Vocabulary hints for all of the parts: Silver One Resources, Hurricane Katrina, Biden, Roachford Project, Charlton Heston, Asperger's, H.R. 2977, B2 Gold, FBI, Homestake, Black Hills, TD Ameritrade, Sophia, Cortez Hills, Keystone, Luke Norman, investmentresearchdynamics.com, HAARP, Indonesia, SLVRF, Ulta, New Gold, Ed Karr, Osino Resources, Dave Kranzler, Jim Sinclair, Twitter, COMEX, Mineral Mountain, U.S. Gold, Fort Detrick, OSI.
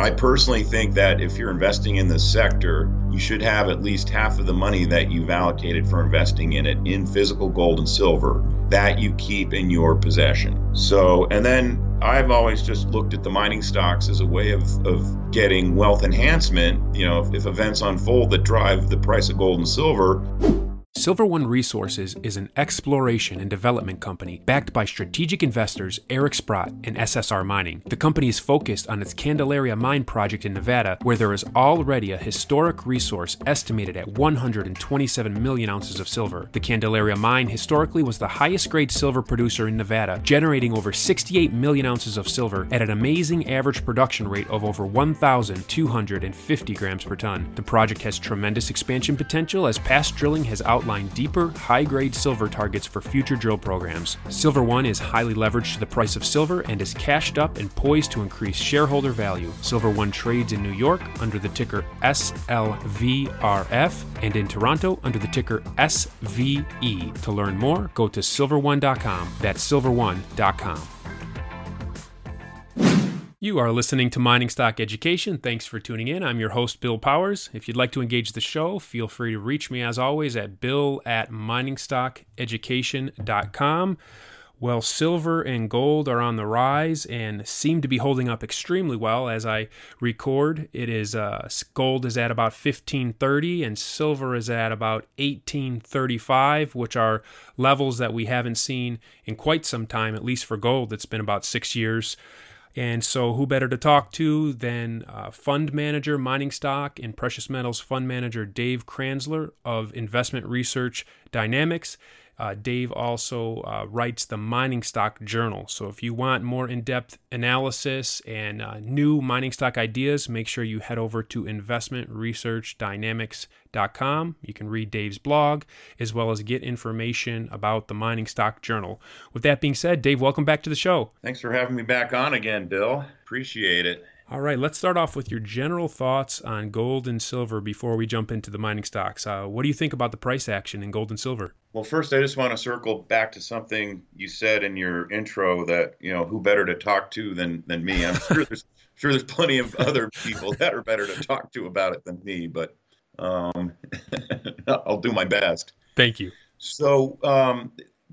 I personally think that if you're investing in this sector, you should have at least half of the money that you've allocated for investing in it in physical gold and silver that you keep in your possession. So, and then I've always just looked at the mining stocks as a way of getting wealth enhancement, you know, if events unfold that drive the price of gold and silver. Silver One Resources is an exploration and development company backed by strategic investors Eric Sprott and SSR Mining. The company is focused on its Candelaria Mine project in Nevada, where there is already a historic resource estimated at 127 million ounces of silver. The Candelaria Mine historically was the highest grade silver producer in Nevada, generating over 68 million ounces of silver at an amazing average production rate of over 1,250 grams per ton. The project has tremendous expansion potential as past drilling has outlined deeper, high-grade silver targets for future drill programs. Silver One is highly leveraged to the price of silver and is cashed up and poised to increase shareholder value. Silver One trades in New York under the ticker SLVRF and in Toronto under the ticker SVE. To learn more, go to SilverOne.com. That's SilverOne.com. You are listening to Mining Stock Education. Thanks for tuning in. I'm your host, Bill Powers. If you'd like to engage the show, feel free to reach me as always at bill@miningstockeducation.com. Well, silver and gold are on the rise and seem to be holding up extremely well as I record. It is gold is at about $1,530 and silver is at about $1,835, which are levels that we haven't seen in quite some time, at least for gold. It's been about 6 years. And so who better to talk to than fund manager, mining stock, and precious metals fund manager Dave Kranzler of Investment Research Dynamics. Dave also writes the Mining Stock Journal. So if you want more in-depth analysis and new mining stock ideas, make sure you head over to investmentresearchdynamics.com. You can read Dave's blog as well as get information about the Mining Stock Journal. With that being said, Dave, welcome back to the show. Thanks for having me back on again, Bill. Appreciate it. All right, let's start off with your general thoughts on gold and silver before we jump into the mining stocks. What do you think about the price action in gold and silver? Well, first, I just want to circle back to something you said in your intro that, you know, who better to talk to than me? I'm sure there's plenty of other people that are better to talk to about it than me, but I'll do my best. Thank you. So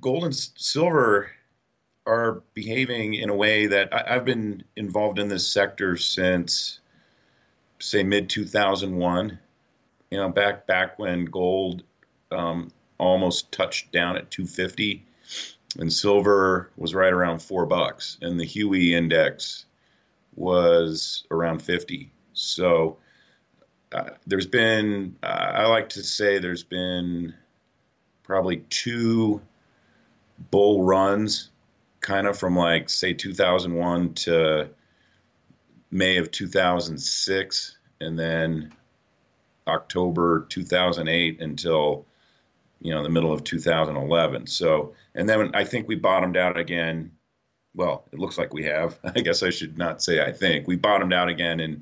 gold and silver are behaving in a way that I've been involved in this sector since, say, mid-2001, you know, back when gold almost touched down at $250 and silver was right around $4 and the HUI index was around 50. So there's been, I like to say there's been probably two bull runs kind of from like, say, 2001 to May of 2006, and then October 2008 until, you know, the middle of 2011. So, and then I think we bottomed out again. Well, it looks like we have. I guess I should not say I think. We bottomed out again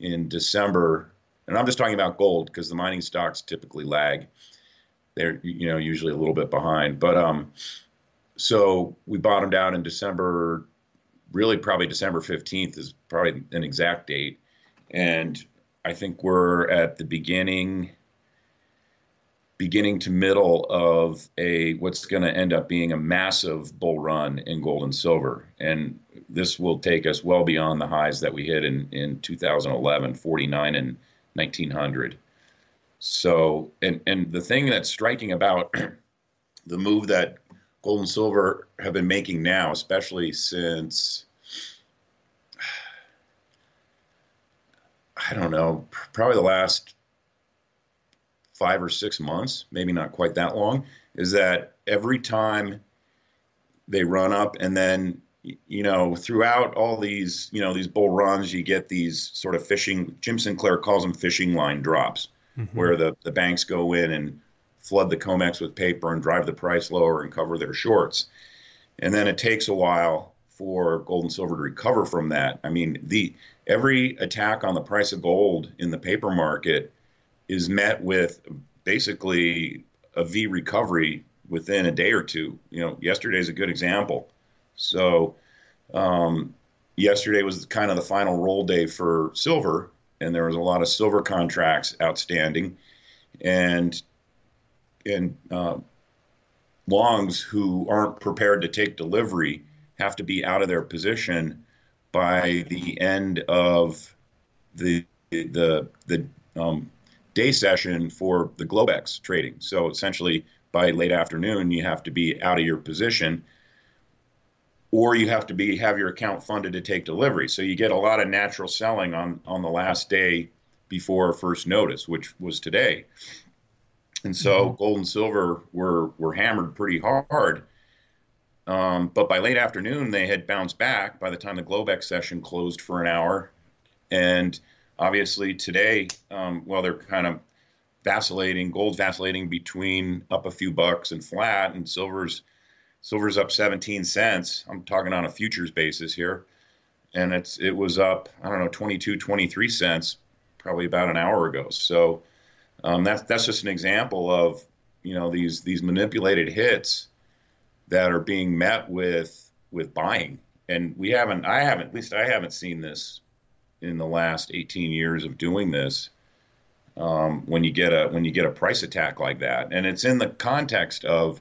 in December. And I'm just talking about gold because the mining stocks typically lag. They're, you know, usually a little bit behind. But, so we bottomed out in December, really probably December 15th is probably an exact date. And I think we're at the beginning to middle of a what's going to end up being a massive bull run in gold and silver. And this will take us well beyond the highs that we hit in 2011, 49 and 1900. So, and the thing that's striking about the move that gold and silver have been making now, especially since, I don't know, probably the last 5 or 6 months, maybe not quite that long, is that every time they run up and then, you know, throughout all these, you know, these bull runs, you get these sort of fishing, Jim Sinclair calls them fishing line drops, where the banks go in and flood the COMEX with paper and drive the price lower and cover their shorts. And then it takes a while for gold and silver to recover from that. I mean, every attack on the price of gold in the paper market is met with basically a V recovery within a day or two. You know, yesterday's a good example. So yesterday was kind of the final roll day for silver, and there was a lot of silver contracts outstanding, and longs who aren't prepared to take delivery have to be out of their position by the end of the day session for the Globex trading. So essentially, by late afternoon, you have to be out of your position, or you have to have your account funded to take delivery. So you get a lot of natural selling on the last day before first notice, which was today. And so gold and silver were hammered pretty hard. But by late afternoon, they had bounced back by the time the Globex session closed for an hour. And obviously today, they're kind of vacillating, gold's vacillating between up a few bucks and flat, and silver's up 17 cents. I'm talking on a futures basis here. And it was up, I don't know, 22, 23 cents, probably about an hour ago. So that's just an example of, you know, these manipulated hits that are being met with buying. And I haven't seen this in the last 18 years of doing this. When you get a price attack like that, and it's in the context of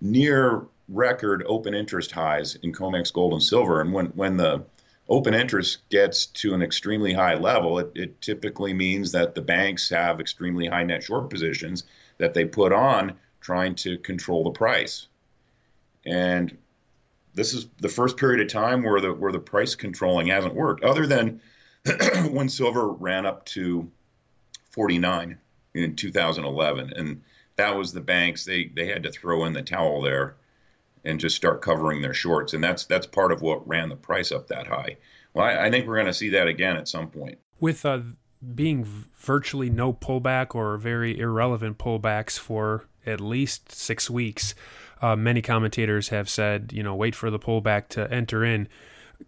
near record open interest highs in COMEX gold and silver. And when the open interest gets to an extremely high level, it typically means that the banks have extremely high net short positions that they put on trying to control the price. And this is the first period of time where the price controlling hasn't worked, other than when silver ran up to 49 in 2011, and that was the banks. They had to throw in the towel there and just start covering their shorts, and that's part of what ran the price up that high. Well, I think we're going to see that again at some point. With being virtually no pullback or very irrelevant pullbacks for at least 6 weeks, many commentators have said, you know, wait for the pullback to enter in.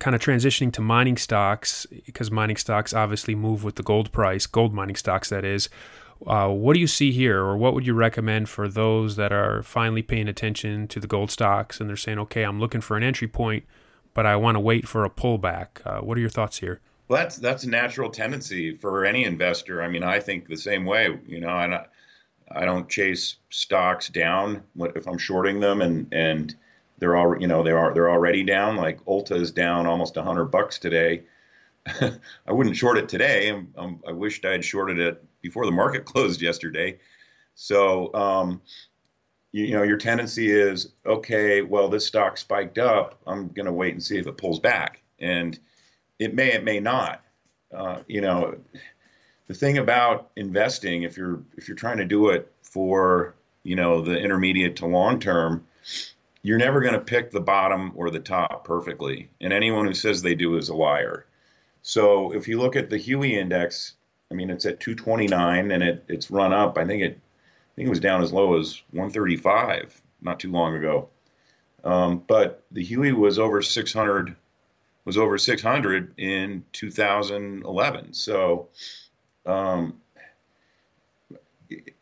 Kind of transitioning to mining stocks, because mining stocks obviously move with the gold price, gold mining stocks, that is. What do you see here, or what would you recommend for those that are finally paying attention to the gold stocks and they're saying, okay, I'm looking for an entry point, but I want to wait for a pullback? What are your thoughts here? Well, that's a natural tendency for any investor. I mean, I think the same way. You know, I don't chase stocks down if I'm shorting them and they're already down. Like Ulta is down almost $100 today. I wouldn't short it today. I wished I had shorted it before the market closed yesterday. So, your tendency is, okay, well, this stock spiked up. I'm going to wait and see if it pulls back. And it may not. The thing about investing, if you're trying to do it for, the intermediate to long term, you're never going to pick the bottom or the top perfectly. And anyone who says they do is a liar. So if you look at the HUI index, I mean, it's at 229 and it's run up. I think it was down as low as 135 not too long ago. But the HUI was over 600 in 2011. So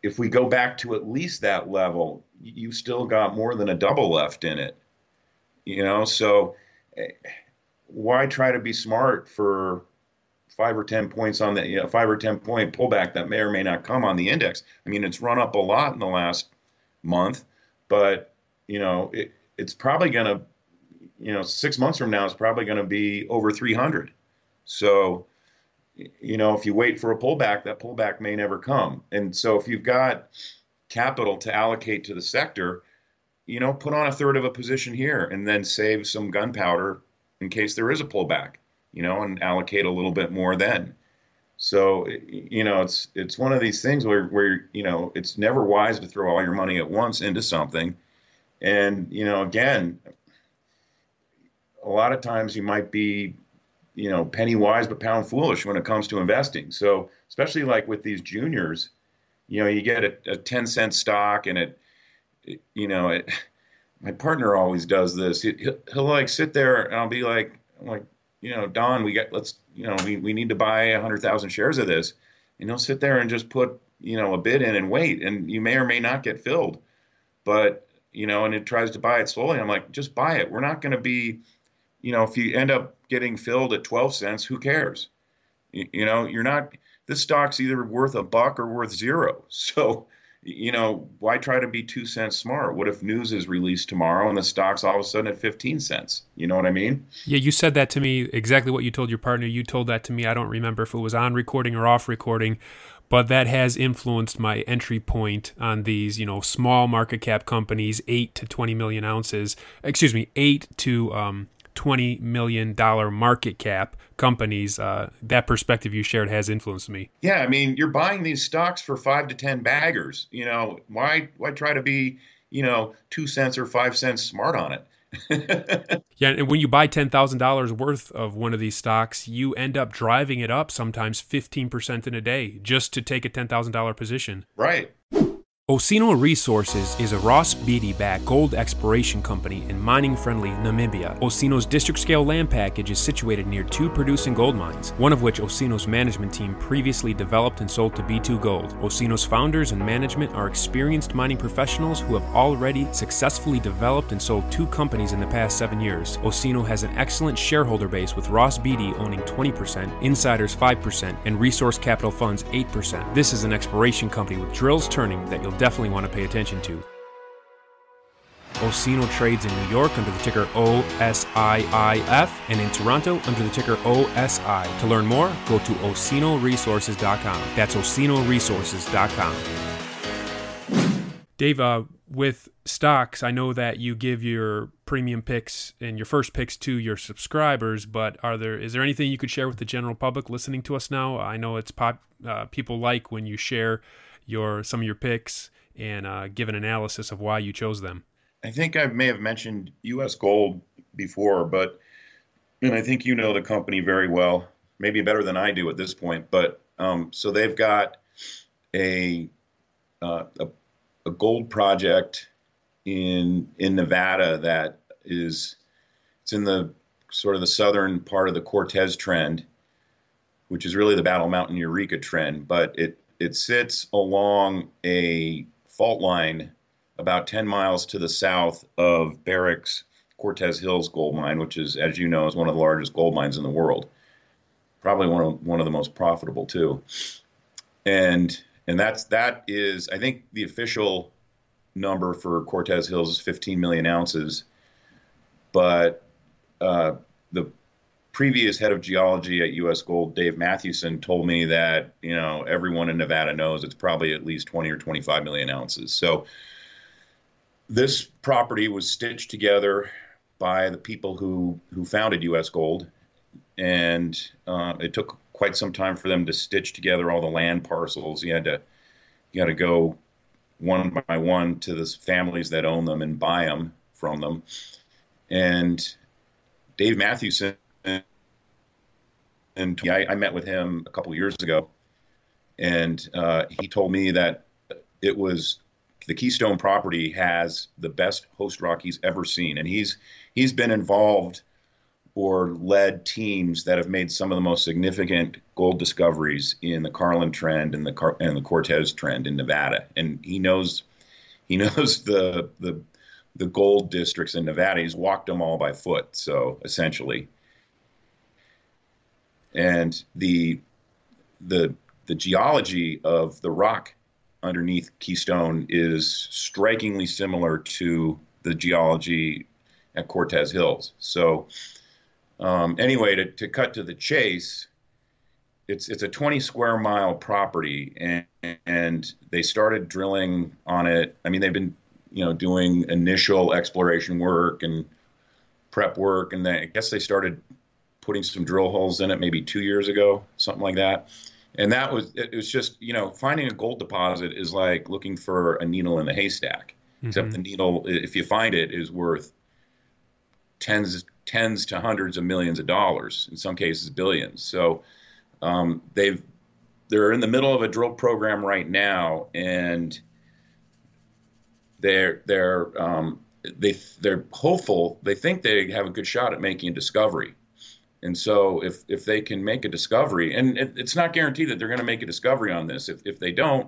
if we go back to at least that level, you've still got more than a double left in it, so why try to be smart for 5 or 10 points on the 5 or 10 point pullback that may or may not come on the index? I mean, it's run up a lot in the last month, but it's probably gonna, 6 months from now, it's probably gonna be over 300. So if you wait for a pullback, that pullback may never come. And so if you've got capital to allocate to the sector, put on 1/3 of a position here and then save some gunpowder in case there is a pullback, and allocate a little bit more then. So, it's one of these things where it's never wise to throw all your money at once into something. And, again, a lot of times you might be, penny wise but pound foolish when it comes to investing. So especially like with these juniors, you get a 10 cent stock and it, my partner always does this. He'll like sit there and I'll be like, Don, we need to buy 100,000 shares of this. And he'll sit there and just put, a bid in and wait. And you may or may not get filled, but, and it tries to buy it slowly. I'm like, just buy it. We're not going to be, if you end up getting filled at 12 cents, who cares? You know, you're not, this stock's either worth a buck or worth zero. So, you know, why try to be 2 cents smart? What if news is released tomorrow and the stock's all of a sudden at 15 cents? You know what I mean? Yeah, you said that to me, exactly what you told your partner. You told that to me. I don't remember if it was on recording or off recording, but that has influenced my entry point on these, you know, small market cap companies, 8 to $20 million market cap companies. That perspective you shared has influenced me. Yeah, I mean, you're buying these stocks for 5 to 10 baggers. You know, why try to be, you know, 2 cents or 5 cents smart on it? Yeah, and when you buy $10,000 worth of one of these stocks, you end up driving it up sometimes 15% in a day just to take a $10,000 position. Right. Osino Resources is a Ross Beaty-backed gold exploration company in mining-friendly Namibia. Osino's district-scale land package is situated near two producing gold mines, one of which Osino's management team previously developed and sold to B2 Gold. Osino's founders and management are experienced mining professionals who have already successfully developed and sold two companies in the past 7 years. Osino has an excellent shareholder base with Ross Beaty owning 20%, insiders 5%, and resource capital funds 8%. This is an exploration company with drills turning that you'll definitely want to pay attention to. Osino trades in New York under the ticker OSIIF and in Toronto under the ticker OSI. To learn more, go to osinoresources.com. That's osinoresources.com. Dave, with stocks, I know that you give your premium picks and your first picks to your subscribers, but is there anything you could share with the general public listening to us now? I know it's people like when you share some of your picks and give an analysis of why you chose them. I think I may have mentioned U.S. Gold before, and I think you know the company very well, maybe better than I do at this point. But so they've got a gold project in Nevada that it's in the sort of the southern part of the Cortez trend, which is really the Battle Mountain Eureka trend, but it sits along a fault line about 10 miles to the south of Barrick's Cortez Hills gold mine, which is, as you know, is one of the largest gold mines in the world. Probably one of the most profitable too. And that is, I think the official number for Cortez Hills is 15 million ounces. But the previous head of geology at U.S. Gold, Dave Mathewson, told me that, you know, everyone in Nevada knows it's probably at least 20 or 25 million ounces. So this property was stitched together by the people who founded U.S. Gold, and it took quite some time for them to stitch together all the land parcels. You had to go one by one to the families that own them and buy them from them. And Dave Mathewson, and I met with him a couple years ago, and he told me that it was the Keystone property has the best host rock he's ever seen. And he's been involved or led teams that have made some of the most significant gold discoveries in the Carlin trend and the Cortez trend in Nevada. And he knows the gold districts in Nevada. He's walked them all by foot, so essentially. And the geology of the rock underneath Keystone is strikingly similar to the geology at Cortez Hills. So anyway, to cut to the chase, it's a 20 square mile property, and they started drilling on it. I mean, they've been, you know, doing initial exploration work and prep work, and I guess they started putting some drill holes in it maybe 2 years ago, something like that. And it was just, you know, finding a gold deposit is like looking for a needle in a haystack, mm-hmm. except the needle, if you find it, is worth tens to hundreds of millions of dollars, in some cases billions. So they're in the middle of a drill program right now, and they're hopeful. They think they have a good shot at making a discovery. And so if they can make a discovery, and it's not guaranteed that they're going to make a discovery on this. If they don't,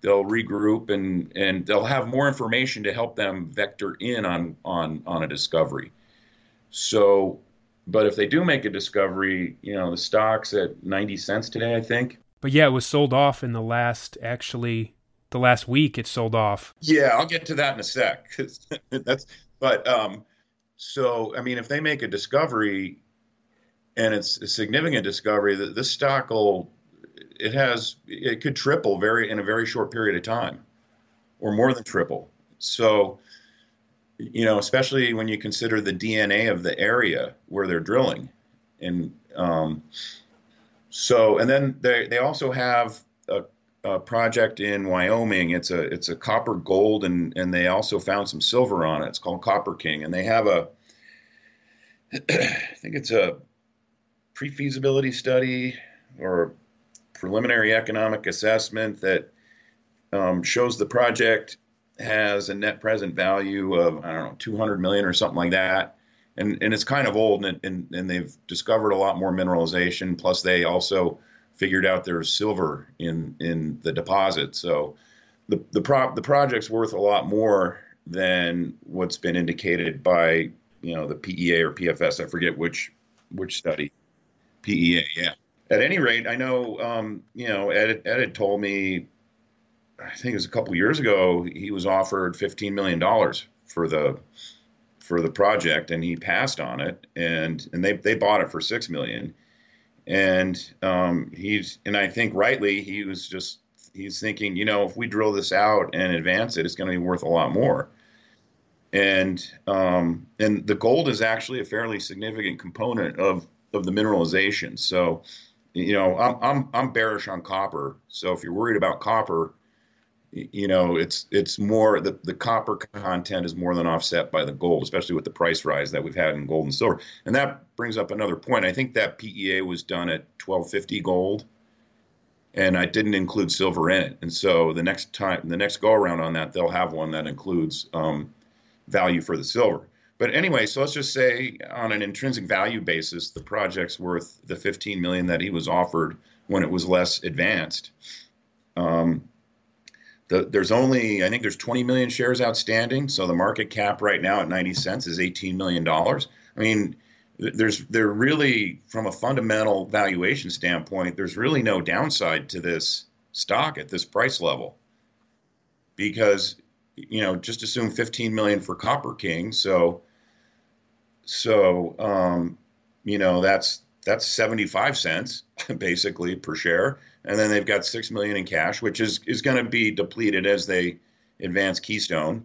they'll regroup and they'll have more information to help them vector in on a discovery. So But if they do make a discovery, you know, the stock's at 90 cents today, I think. But yeah, it was sold off in the last week it sold off. Yeah, I'll get to that in a sec. So, I mean, if they make a discovery and it's a significant discovery, this stock could triple in a very short period of time, or more than triple. So, you know, especially when you consider the DNA of the area where they're drilling. And and then they also have a project in Wyoming. It's a copper gold, and they also found some silver on it. It's called Copper King. And they have I think it's a pre-feasibility study or preliminary economic assessment that shows the project has a net present value of, I don't know, 200 million or something like that. And it's kind of old, and they've discovered a lot more mineralization. Plus, they also figured out there's silver in the deposit. So the project's worth a lot more than what's been indicated by, you know, the PEA or PFS. I forget which study. PEA, yeah. At any rate, I know, you know, Ed had told me, I think it was a couple years ago, he was offered $15 million for the project, and he passed on it, and they bought it for $6 million. And I think rightly, he's thinking, you know, if we drill this out and advance it, it's going to be worth a lot more. And the gold is actually a fairly significant component of the mineralization. So, you know, I'm bearish on copper. So if you're worried about copper, you know, it's more the copper content is more than offset by the gold, especially with the price rise that we've had in gold and silver. And that brings up another point. I think that PEA was done at $1,250 gold, and I didn't include silver in it. And so the next go around on that, they'll have one that includes value for the silver. But anyway, so let's just say on an intrinsic value basis, the project's worth the $15 million that he was offered when it was less advanced. I think there's 20 million shares outstanding. So the market cap right now at 90 cents is $18 million. I mean, they're really, from a fundamental valuation standpoint, there's really no downside to this stock at this price level, because, you know, just assume 15 million for Copper King. So, you know, that's 75 cents basically per share. And then they've got 6 million in cash, which is going to be depleted as they advance Keystone.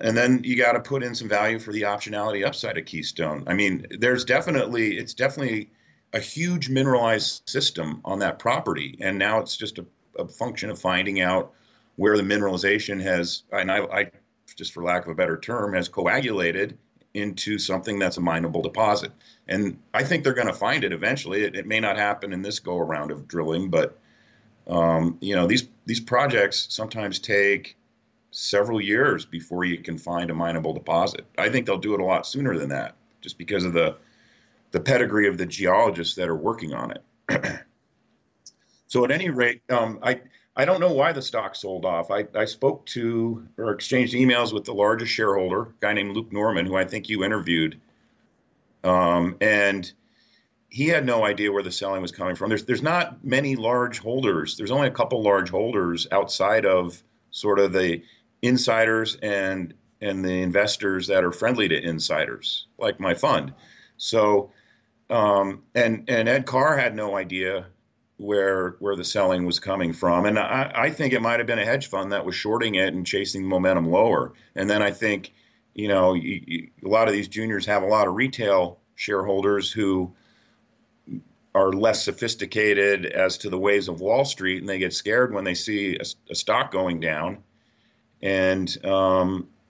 And then you got to put in some value for the optionality upside of Keystone. I mean, it's definitely a huge mineralized system on that property. And now it's just a function of finding out where the mineralization has, just for lack of a better term, has coagulated into something that's a mineable deposit. And I think they're going to find it eventually. It may not happen in this go around of drilling, but you know, these projects sometimes take several years before you can find a mineable deposit. I think they'll do it a lot sooner than that, just because of the pedigree of the geologists that are working on it. So at any rate, I don't know why the stock sold off. I spoke to or exchanged emails with the largest shareholder, a guy named Luke Norman, who I think you interviewed. And he had no idea where the selling was coming from. There's not many large holders. There's only a couple large holders outside of sort of the insiders and the investors that are friendly to insiders, like my fund. So, and Ed Karr had no idea where the selling was coming from. And I think it might have been a hedge fund that was shorting it and chasing momentum lower. And then I think, you know, a lot of these juniors have a lot of retail shareholders who are less sophisticated as to the ways of Wall Street, and they get scared when they see a stock going down. And,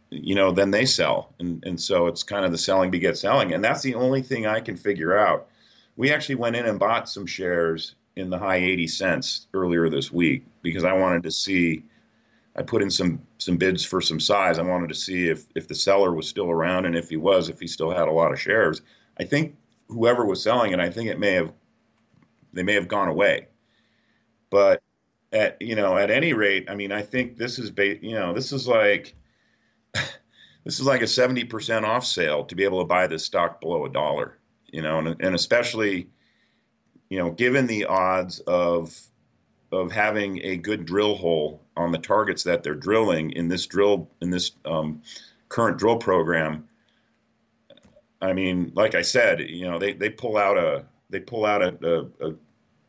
you know, then they sell. And so it's kind of the selling begets selling. And that's the only thing I can figure out. We actually went in and bought some shares in the high 80 cents earlier this week, because I wanted to see, I put in some bids for some size. I wanted to see if the seller was still around, and if he still had a lot of shares. I think whoever was selling it, I think they may have gone away. But at any rate, I mean, I think this is like a 70% off sale to be able to buy this stock below $1. you know, and especially, you know, given the odds of having a good drill hole on the targets that they're drilling in this current drill program. I mean, like I said, you know, they pull out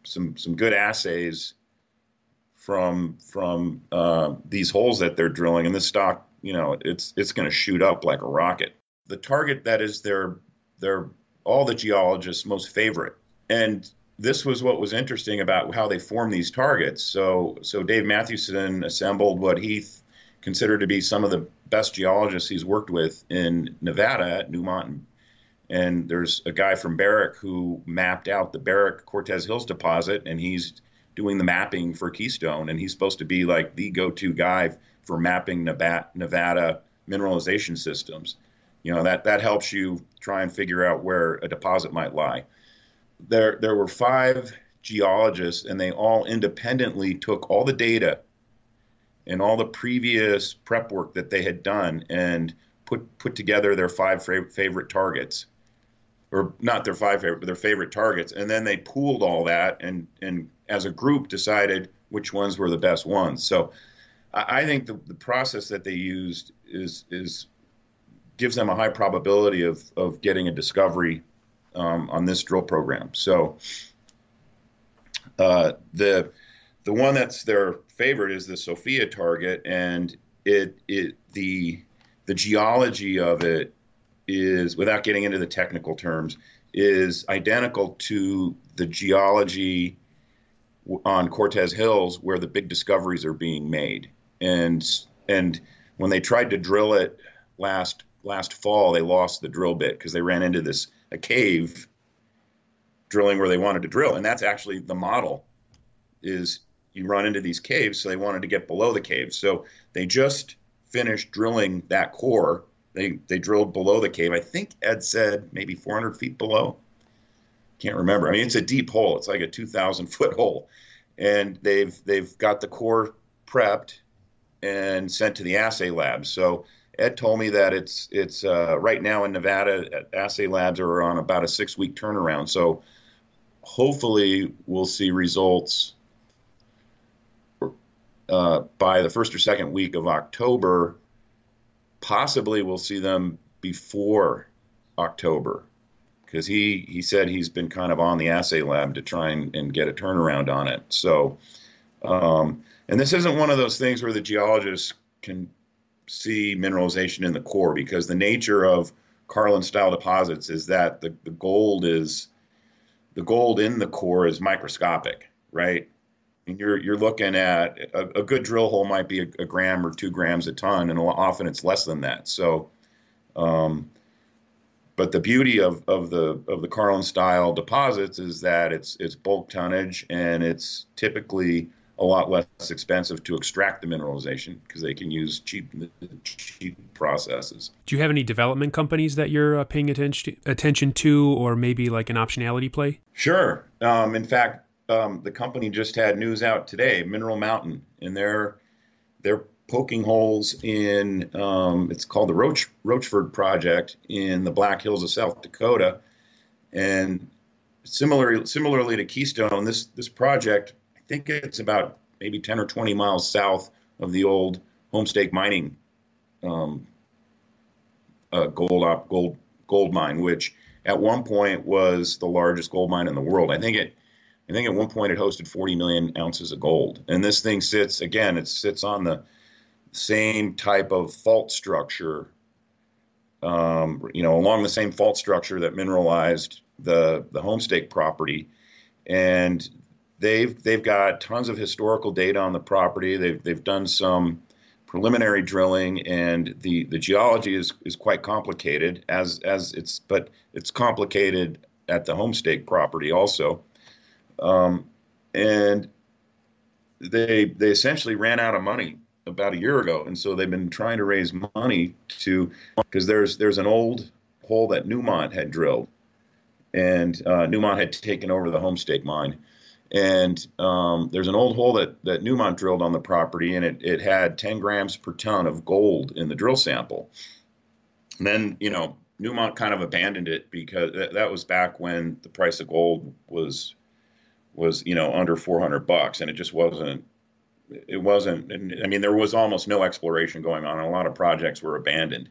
some good assays from these holes that they're drilling, and this stock, you know, it's going to shoot up like a rocket. The target that is their all the geologists' most favorite, and this was what was interesting about how they form these targets. So Dave Mathewson assembled what he considered to be some of the best geologists he's worked with in Nevada at Newmont. And there's a guy from Barrick who mapped out the Barrick Cortez Hills deposit, and he's doing the mapping for Keystone. And he's supposed to be like the go-to guy for mapping Nevada mineralization systems. You know, that helps you try and figure out where a deposit might lie. There were 5 geologists, and they all independently took all the data and all the previous prep work that they had done and put together their 5 favorite targets, or not their 5 favorite, but their favorite targets. And then they pooled all that and as a group decided which ones were the best ones. So I think the process that they used is gives them a high probability of getting a discovery on this drill program. So the one that's their favorite is the Sophia target, and the geology of it is, without getting into the technical terms, is identical to the geology on Cortez Hills where the big discoveries are being made. And when they tried to drill it last fall, they lost the drill bit because they ran into a cave drilling where they wanted to drill. And that's actually the model, is you run into these caves. So they wanted to get below the cave. So they just finished drilling that core. They drilled below the cave. I think Ed said maybe 400 feet below. Can't remember. I mean, it's a deep hole. It's like a 2,000-foot hole. And they've got the core prepped and sent to the assay lab. So Ed told me that it's right now in Nevada, assay labs are on about a 6-week turnaround. So hopefully we'll see results by the first or second week of October. Possibly we'll see them before October, because he said he's been kind of on the assay lab to try and get a turnaround on it. So, and this isn't one of those things where the geologists can see mineralization in the core, because the nature of Carlin-style deposits is that the gold in the core is microscopic, right? And you're looking at a good drill hole might be a gram or 2 grams a ton, and often it's less than that. So, but the beauty of the Carlin-style deposits is that it's bulk tonnage, and it's typically a lot less expensive to extract the mineralization because they can use cheap processes. Do you have any development companies that you're paying attention to, or maybe like an optionality play? Sure. In fact, the company just had news out today, Mineral Mountain, and they're poking holes in, it's called the Roachford Project in the Black Hills of South Dakota. And similarly to Keystone, this project, I think it's about maybe 10 or 20 miles south of the old Homestake mining gold mine, which at one point was the largest gold mine in the world. I think at one point it hosted 40 million ounces of gold. And this thing sits on the same type of fault structure, you know, along the same fault structure that mineralized the Homestake property. And They've got tons of historical data on the property. They've done some preliminary drilling, and the geology is quite complicated but it's complicated at the Homestake property also. And they essentially ran out of money about a year ago, and so they've been trying to raise money because there's an old hole that Newmont had drilled, and Newmont had taken over the Homestake mine. And there's an old hole that Newmont drilled on the property, and it had 10 grams per ton of gold in the drill sample. And then, you know, Newmont kind of abandoned it because that was back when the price of gold was under $400, and it just wasn't. It wasn't. I mean, there was almost no exploration going on, and a lot of projects were abandoned.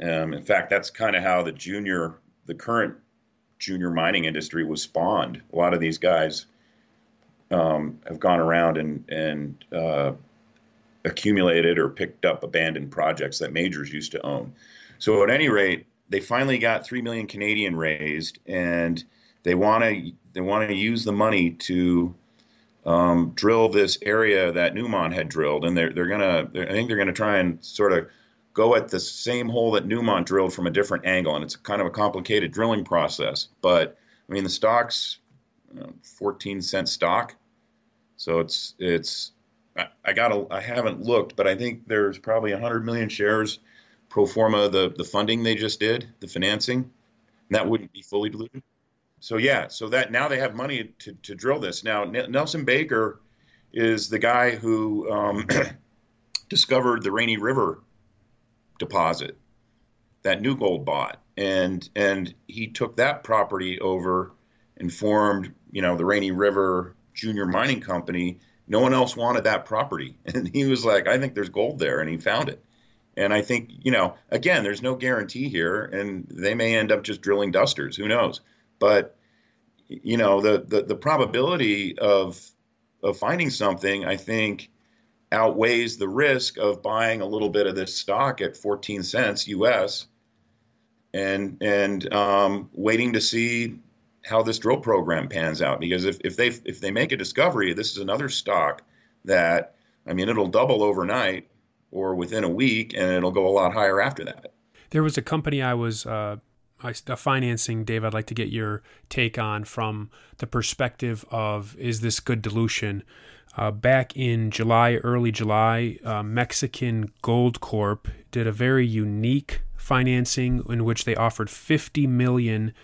In fact, that's kind of how the current junior mining industry was spawned. A lot of these guys have gone around and accumulated or picked up abandoned projects that majors used to own. So at any rate, they finally got 3 million Canadian raised, and they want to use the money to drill this area that Newmont had drilled, and they're gonna try and sort of go at the same hole that Newmont drilled from a different angle, and it's kind of a complicated drilling process. But I mean, the stock's 14-cent stock, so it's. I haven't looked, but I think there's probably 100 million shares pro forma the funding they just did, the financing, and that wouldn't be fully diluted. So yeah, so that now they have money to drill this. Now Nelson Baker is the guy who discovered the Rainy River deposit that New Gold bought, and he took that property over and formed the Rainy River Junior Mining Company. No one else wanted that property, and he was like, "I think there's gold there," and he found it. And I think again, there's no guarantee here, and they may end up just drilling dusters. Who knows? But the probability of finding something, I think, outweighs the risk of buying a little bit of this stock at 14 cents US and waiting to see how this drill program pans out. Because if they make a discovery, this is another stock that, it'll double overnight or within a week, and it'll go a lot higher after that. There was a company I was financing, Dave, I'd like to get your take on from the perspective of, is this good dilution? Back in July, early July, Mexican Gold Corp did a very unique financing in which they offered 50 million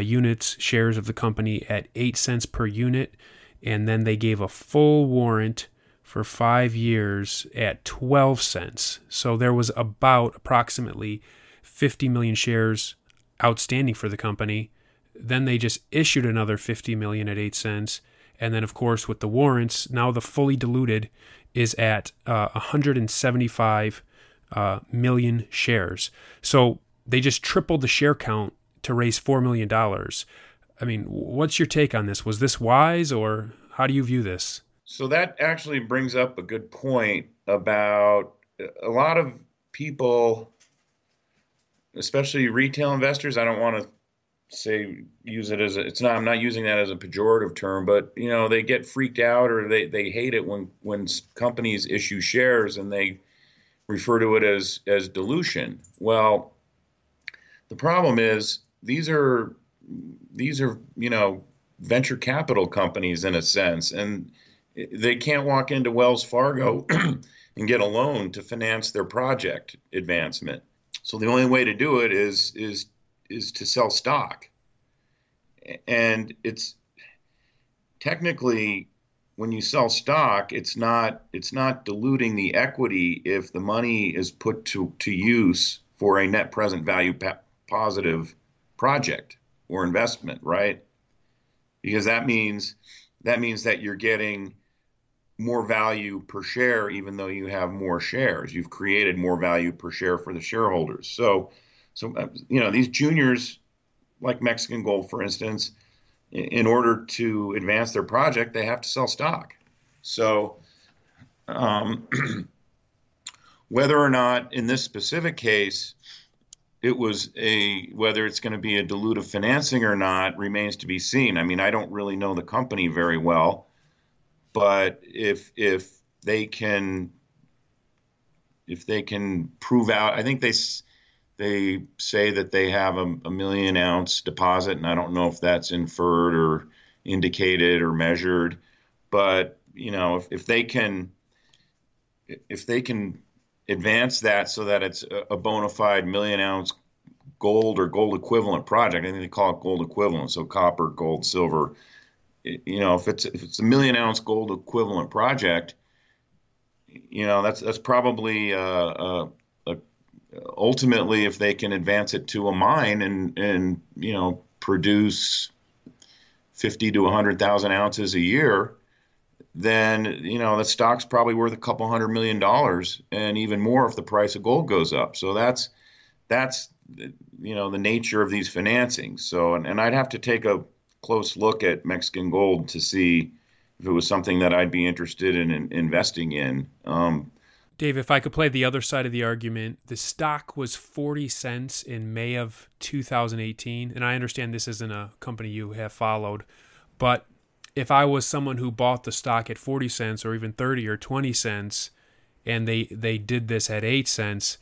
units, shares of the company at 8 cents per unit. And then they gave a full warrant for 5 years at 12 cents. So there was about approximately 50 million shares outstanding for the company. Then they just issued another 50 million at 8 cents. And then, of course, with the warrants, now the fully diluted is at 175 million shares. So they just tripled the share count to raise $4 million. What's your take on this? Was this wise, or how do you view this? So that actually brings up a good point about a lot of people, especially retail investors. I don't want to I'm not using that as a pejorative term, but they get freaked out, or they hate it when companies issue shares, and they refer to it as dilution. Well, the problem is these are venture capital companies in a sense, and they can't walk into Wells Fargo and get a loan to finance their project advancement. So the only way to do it is to sell stock. And it's technically, when you sell stock, it's not diluting the equity if the money is put to use for a net present value positive project or investment, right? Because that means that you're getting more value per share, even though you have more shares. You've created more value per share for the shareholders. So, these juniors, like Mexican Gold, for instance, in order to advance their project, they have to sell stock. So whether or not in this specific case, whether it's going to be a dilutive financing or not remains to be seen. I don't really know the company very well, but if they can prove out, I think they say that they have a million-ounce deposit, and I don't know if that's inferred or indicated or measured. But if they can advance that so that it's a bona fide million-ounce gold or gold equivalent project, I think they call it gold equivalent, so copper, gold, silver. If it's a million-ounce gold equivalent project, that's probably ultimately, if they can advance it to a mine and you know, produce 50 to 100,000 ounces a year, then, you know, the stock's probably worth $200 million and even more if the price of gold goes up. So that's, you know, the nature of these financings. So, and I'd have to take a close look at Mexican gold to see if it was something that I'd be interested in investing in. Dave, if I could play the other side of the argument, the stock was 40 cents in May of 2018. And I understand this isn't a company you have followed, but if I was someone who bought the stock at 40 cents or even 30 or 20 cents, and they did this at 8 cents,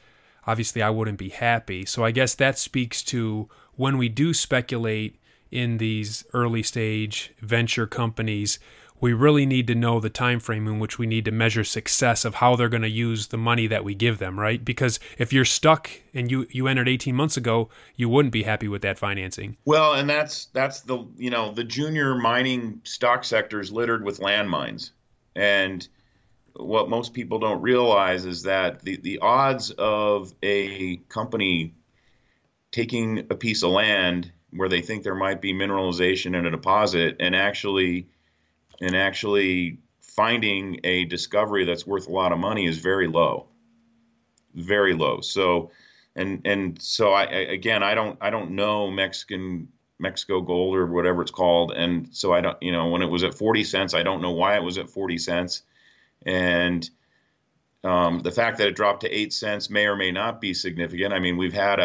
obviously I wouldn't be happy. So I guess that speaks to when we do speculate in these early stage venture companies, we really need to know the time frame in which we need to measure success of how they're going to use the money that we give them, right? Because if you're stuck and you entered 18 months ago, you wouldn't be happy with that financing. Well, and that's the, you know, the junior mining stock sector is littered with landmines. And what most people don't realize is that the odds of a company taking a piece of land where they think there might be mineralization in a deposit and actually finding a discovery that's worth a lot of money is very low, very low. So, and so I don't know Mexico gold or whatever it's called. And so I don't, you know, when it was at 40 cents, I don't know why it was at 40 cents. And, the fact that it dropped to 8 cents may or may not be significant. I mean, we've had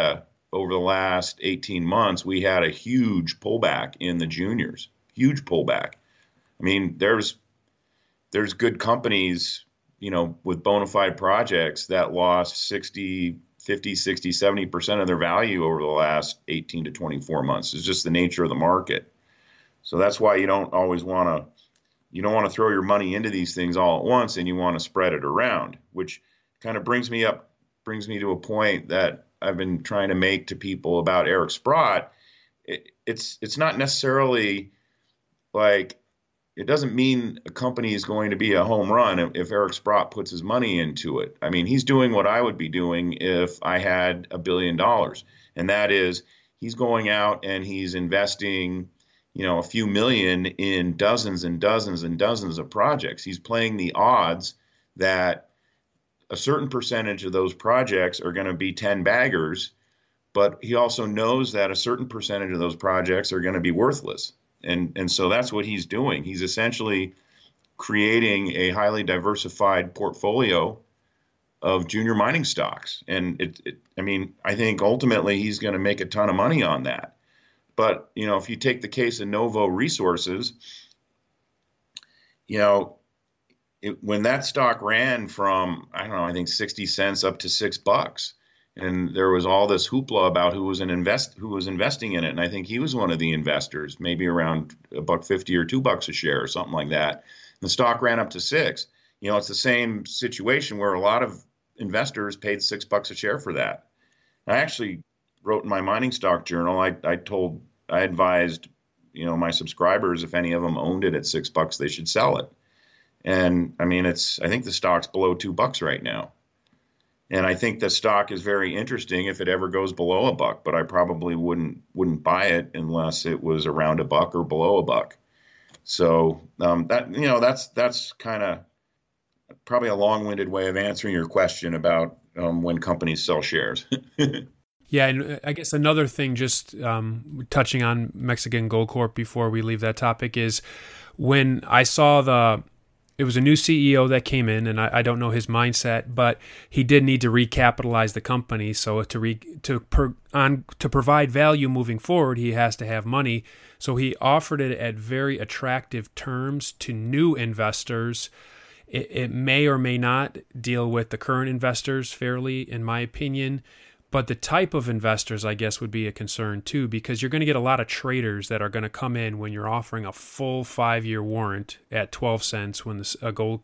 over the last 18 months, we had a huge pullback in the juniors, huge pullback. I mean, there's good companies, you know, with bona fide projects that lost 50, 60, 70% of their value over the last 18 to 24 months. It's just the nature of the market. So that's why you don't always want to throw your money into these things all at once, and you want to spread it around, which kind of brings me to a point that I've been trying to make to people about Eric Sprott. It's not necessarily like, it doesn't mean a company is going to be a home run if Eric Sprott puts his money into it. I mean, he's doing what I would be doing if I had $1 billion, and that is he's going out and he's investing, you know, a few million in dozens and dozens and dozens of projects. He's playing the odds that a certain percentage of those projects are going to be 10 baggers, but he also knows that a certain percentage of those projects are going to be worthless. And so that's what he's doing. He's essentially creating a highly diversified portfolio of junior mining stocks. And I think ultimately he's going to make a ton of money on that. But, you know, if you take the case of Novo Resources, you know, when that stock ran from, I don't know, I think 60 cents up to $6, and there was all this hoopla about who was investing in it, and I think he was one of the investors, maybe around $1.50 or $2 a share or something like that. And the stock ran up to $6. You know, it's the same situation where a lot of investors paid $6 a share for that. I actually wrote in my Mining Stock Journal. I advised, you know, my subscribers, if any of them owned it at $6, they should sell it. And I mean, I think the stock's below $2 right now. And I think the stock is very interesting if it ever goes below $1, but I probably wouldn't buy it unless it was around $1 or below $1. So that, you know, that's kind of probably a long-winded way of answering your question about when companies sell shares. Yeah, and I guess another thing, just touching on Mexican Gold Corp before we leave that topic, is when I saw it was a new CEO that came in, and I don't know his mindset, but he did need to recapitalize the company. So to provide value moving forward, he has to have money. So he offered it at very attractive terms to new investors. It may or may not deal with the current investors fairly, in my opinion. But the type of investors, I guess, would be a concern too, because you're going to get a lot of traders that are going to come in when you're offering a full 5-year warrant at 12 cents when a gold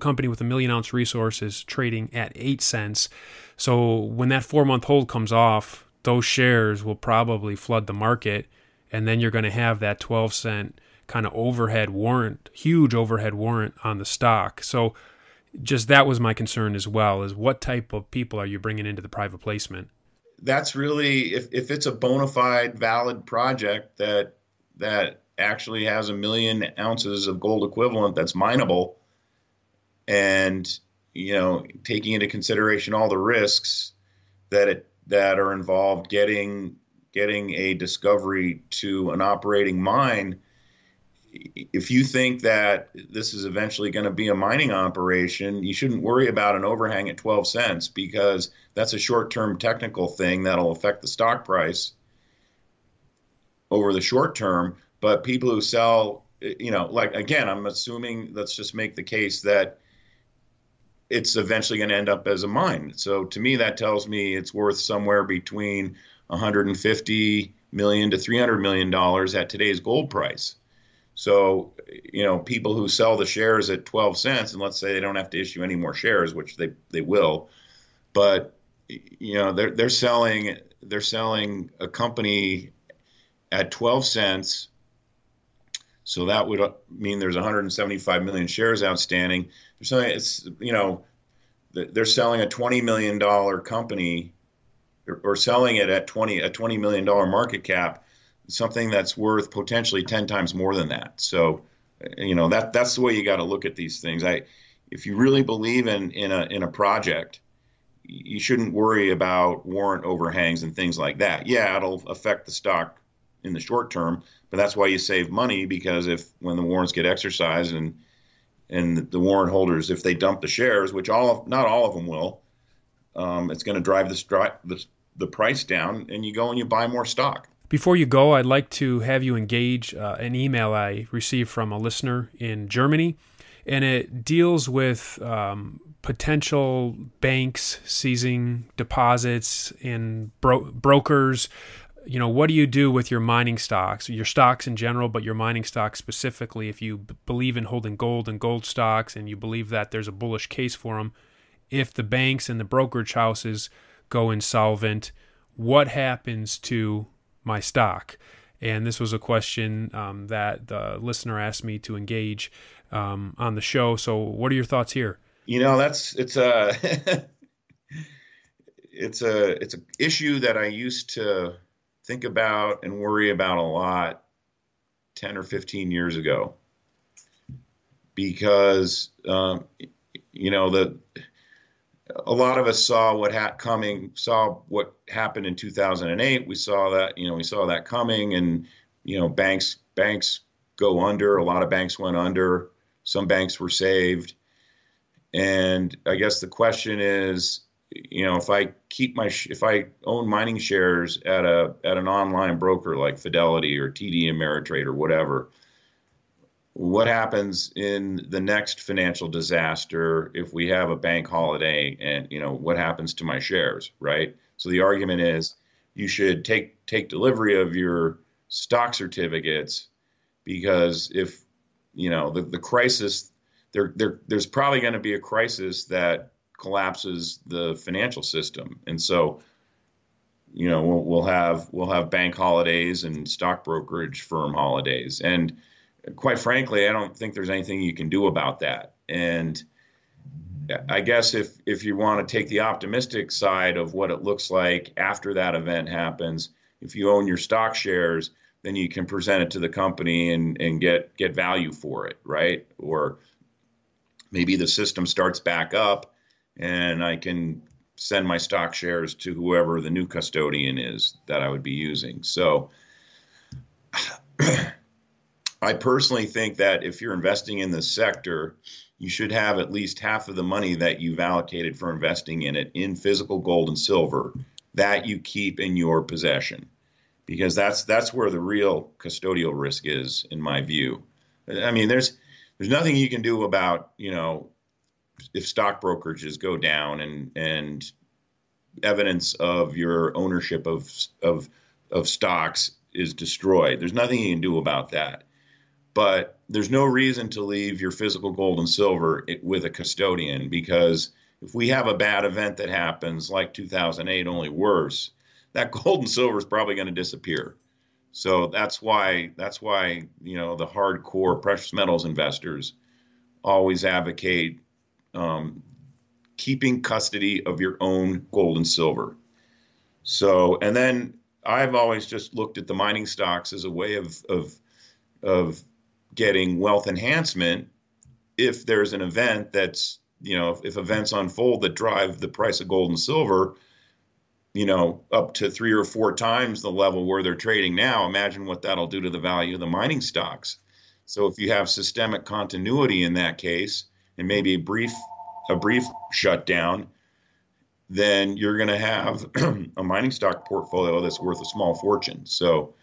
company with 1 million ounce resource is trading at 8 cents. So when that 4-month hold comes off, those shares will probably flood the market, and then you're going to have that 12 cent kind of overhead warrant, huge overhead warrant on the stock. So just that was my concern as well, is what type of people are you bringing into the private placement? That's really, if it's a bona fide, valid project that actually has 1 million ounces of gold equivalent that's mineable, and, you know, taking into consideration all the risks that are involved getting a discovery to an operating mine. If you think that this is eventually going to be a mining operation, you shouldn't worry about an overhang at 12 cents because that's a short-term technical thing that'll affect the stock price over the short term. But people who sell, you know, like, again, I'm assuming, let's just make the case that it's eventually going to end up as a mine. So to me, that tells me it's worth somewhere between $150 million to $300 million at today's gold price. So, you know, people who sell the shares at 12 cents, and let's say they don't have to issue any more shares, which they will, but, you know, they're selling a company at 12 cents. So that would mean there's 175 million shares outstanding. They're selling, it's, you know, they're selling a $20 million company or selling it at a $20 million market cap, something that's worth potentially 10 times more than that. So, you know, that's the way you got to look at these things. If you really believe in a project, you shouldn't worry about warrant overhangs and things like that. Yeah, it'll affect the stock in the short term, but that's why you save money, because when the warrants get exercised and the warrant holders, if they dump the shares, which not all of them will, it's going to drive the price down, and you go and you buy more stock. Before you go, I'd like to have you engage an email I received from a listener in Germany, and it deals with potential banks seizing deposits and brokers. You know, what do you do with your mining stocks, your stocks in general, but your mining stocks specifically, if you believe in holding gold and gold stocks and you believe that there's a bullish case for them? If the banks and the brokerage houses go insolvent, what happens to my stock? And this was a question that the listener asked me to engage on the show. So what are your thoughts here? You know, it's an issue that I used to think about and worry about a lot 10 or 15 years ago, because you know, a lot of us saw saw what happened in 2008. We saw that coming, and, you know, banks go under. A lot of banks went under. Some banks were saved. And I guess the question is, you know, if I own mining shares at an online broker like Fidelity or TD Ameritrade or whatever, what happens in the next financial disaster if we have a bank holiday, and, you know, what happens to my shares, right? So the argument is you should take delivery of your stock certificates, because if, you know, the crisis, there's probably going to be a crisis that collapses the financial system. And so, you know, we'll have bank holidays and stock brokerage firm holidays. And quite frankly, I don't think there's anything you can do about that. And I guess if you want to take the optimistic side of what it looks like after that event happens, if you own your stock shares, then you can present it to the company and get value for it, right? Or maybe the system starts back up and I can send my stock shares to whoever the new custodian is that I would be using. So I personally think that if you're investing in this sector, you should have at least half of the money that you've allocated for investing in it in physical gold and silver that you keep in your possession, because that's where the real custodial risk is, in my view. I mean, there's nothing you can do about, you know, if stock brokerages go down and evidence of your ownership of stocks is destroyed. There's nothing you can do about that. But there's no reason to leave your physical gold and silver with a custodian, because if we have a bad event that happens like 2008, only worse, that gold and silver is probably going to disappear. So that's why, you know, the hardcore precious metals investors always advocate keeping custody of your own gold and silver. So, and then I've always just looked at the mining stocks as a way of getting wealth enhancement if there's an event that's, you know, if events unfold that drive the price of gold and silver, you know, up to 3 or 4 times the level where they're trading now, imagine what that'll do to the value of the mining stocks. So if you have systemic continuity in that case, and maybe a brief shutdown, then you're going to have a mining stock portfolio that's worth a small fortune. So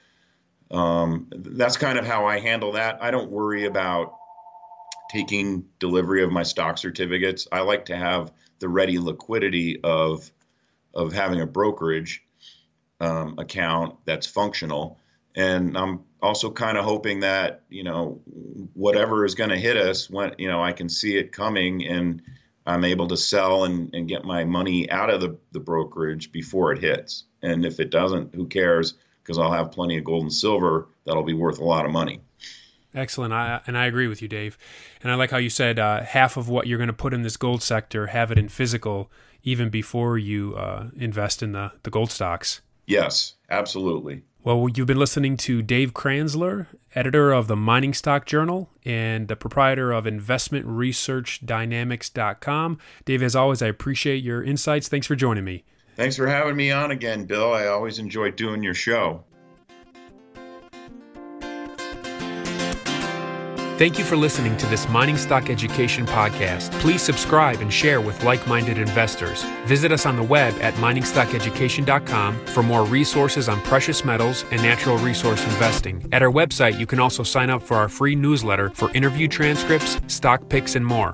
that's kind of how I handle that. I don't worry about taking delivery of my stock certificates. I like to have the ready liquidity of having a brokerage account that's functional. And I'm also kind of hoping that, you know, whatever is going to hit us, when, you know, I can see it coming and I'm able to sell and get my money out of the brokerage before it hits. And if it doesn't, who cares? Because I'll have plenty of gold and silver that'll be worth a lot of money. Excellent. I agree with you, Dave. And I like how you said half of what you're going to put in this gold sector, have it in physical even before you invest in the gold stocks. Yes, absolutely. Well, you've been listening to Dave Kranzler, editor of the Mining Stock Journal and the proprietor of investmentresearchdynamics.com. Dave, as always, I appreciate your insights. Thanks for joining me. Thanks for having me on again, Bill. I always enjoy doing your show. Thank you for listening to this Mining Stock Education podcast. Please subscribe and share with like-minded investors. Visit us on the web at miningstockeducation.com for more resources on precious metals and natural resource investing. At our website, you can also sign up for our free newsletter for interview transcripts, stock picks, and more.